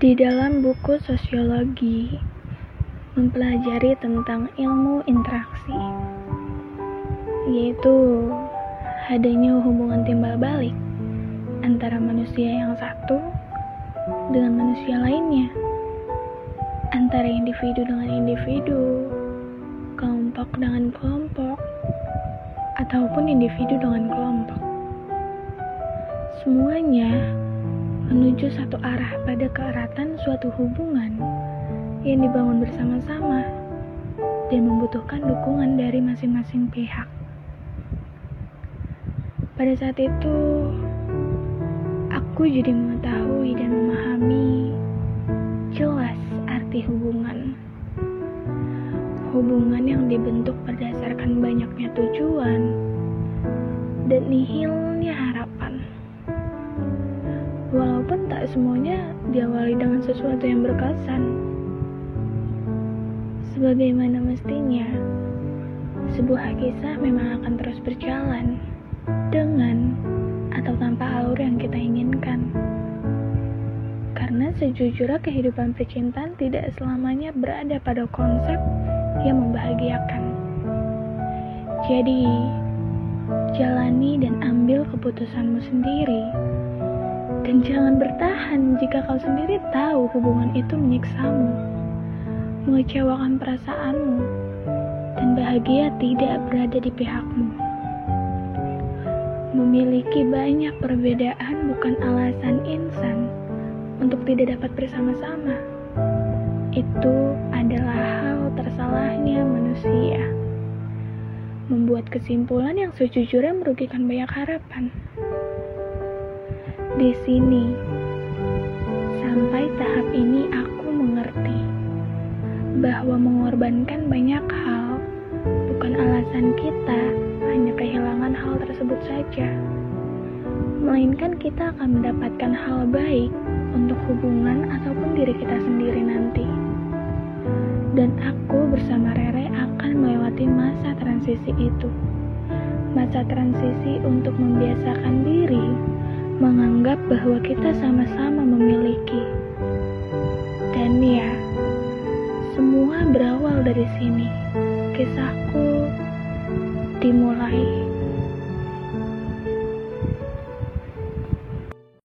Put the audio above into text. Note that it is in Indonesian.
Di dalam buku sosiologi, mempelajari tentang ilmu interaksi, yaitu adanya hubungan timbal balik antara manusia yang satu dengan manusia lainnya, antara individu dengan individu, kelompok dengan kelompok, ataupun individu dengan kelompok. Semuanya menuju satu arah pada keeratan suatu hubungan yang dibangun bersama-sama dan membutuhkan dukungan dari masing-masing pihak. Pada saat itu, aku jadi mengetahui dan memahami jelas arti hubungan. Hubungan yang dibentuk berdasarkan banyaknya tujuan dan nihilnya harapan. Walaupun tak semuanya diawali dengan sesuatu yang berkesan, sebagaimana mestinya, sebuah kisah memang akan terus berjalan dengan atau tanpa alur yang kita inginkan. Karena sejujurnya kehidupan percintaan tidak selamanya berada pada konsep yang membahagiakan. Jadi, jalani dan ambil keputusanmu sendiri. Dan jangan bertahan jika kau sendiri tahu hubungan itu menyiksamu, mengecewakan perasaanmu, dan bahagia tidak berada di pihakmu. Memiliki banyak perbedaan bukan alasan insan untuk tidak dapat bersama-sama. Itu adalah hal tersalahnya manusia. Membuat kesimpulan yang sejujurnya merugikan banyak harapan. Di sini, sampai tahap ini aku mengerti bahwa mengorbankan banyak hal bukan alasan kita hanya kehilangan hal tersebut saja, melainkan kita akan mendapatkan hal baik untuk hubungan ataupun diri kita sendiri nanti. Dan aku bersama Rere akan melewati masa transisi itu, masa transisi untuk membiasakan diri menganggap bahwa kita sama-sama memiliki